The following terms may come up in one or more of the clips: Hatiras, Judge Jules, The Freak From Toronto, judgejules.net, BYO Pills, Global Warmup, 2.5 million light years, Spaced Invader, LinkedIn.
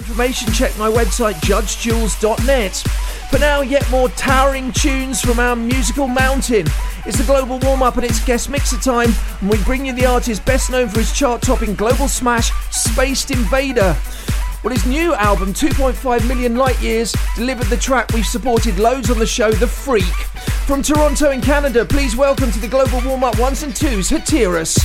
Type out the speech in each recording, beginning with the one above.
more information, check my website judgejules.net. For now, yet more towering tunes from our musical mountain. It's the Global Warmup and it's guest mixer time, and we bring you the artist best known for his chart-topping global smash, Spaced Invader. Well, his new album, 2.5 million light years, delivered the track we've supported loads on the show, The Freak. From Toronto in Canada, please welcome to the Global Warmup 1s and 2s, Hatiras.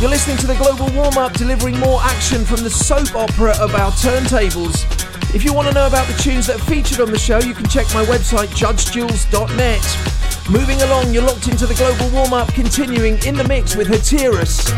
You're listening to the Global Warmup, delivering more action from the soap opera of our turntables. If you want to know about the tunes that are featured on the show, you can check my website, judgejules.net. Moving along, you're locked into the Global Warmup, continuing in the mix with Hatiras.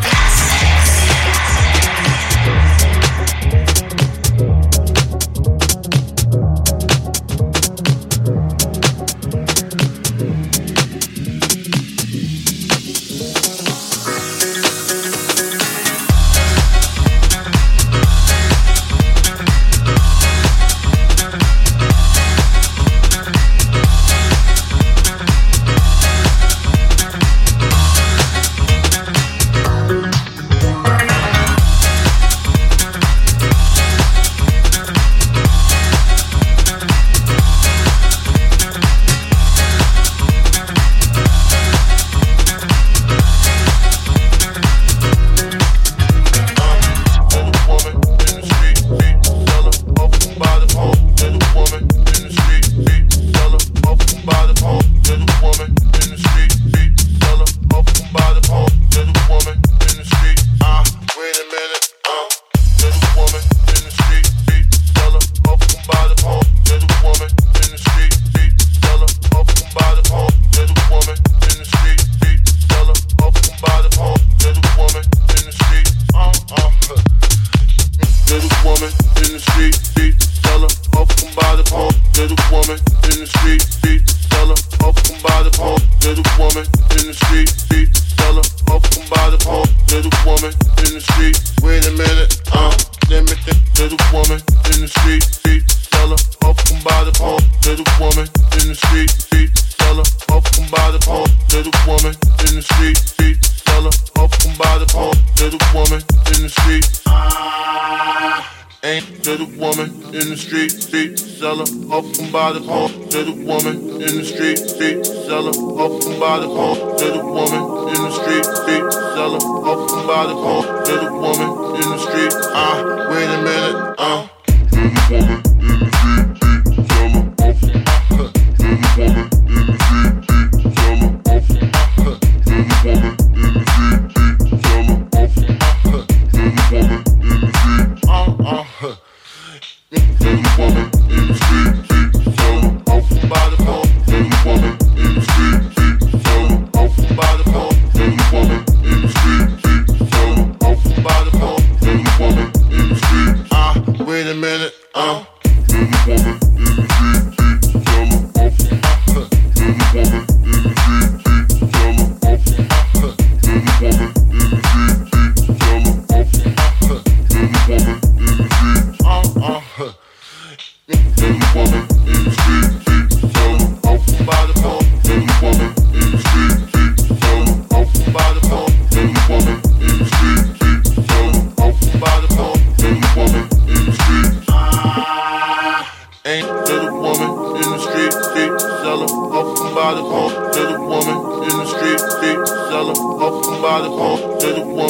What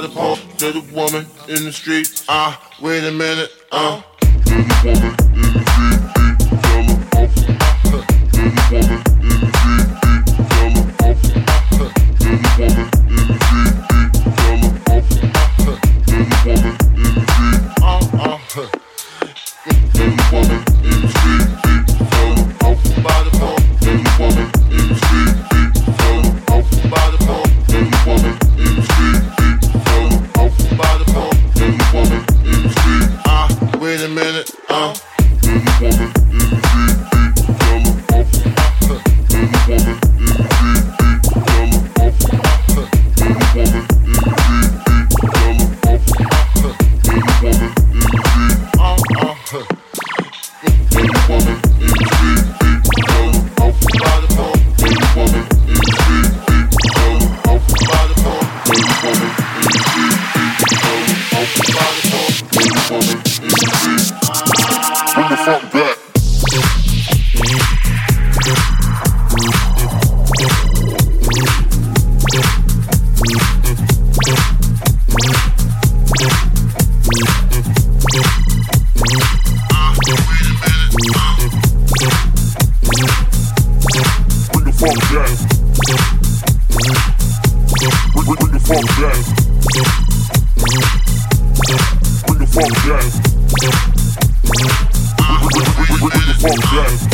the fuck is that? fuck down. Bring the fuck down. Bring the fuck down.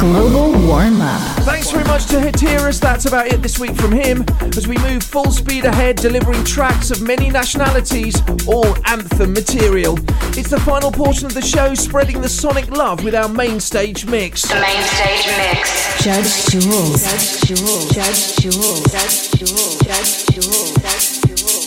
Global Warmup. Thanks very much to Hatiras. That's about it this week from him as we move full speed ahead, delivering tracks of many nationalities, all anthem material. It's the final portion of the show, spreading the sonic love with our main stage mix. The main stage mix. Judge Jules. Judge Jules. Judge Jules. Judge Jules. Judge Jules. Judge Jules.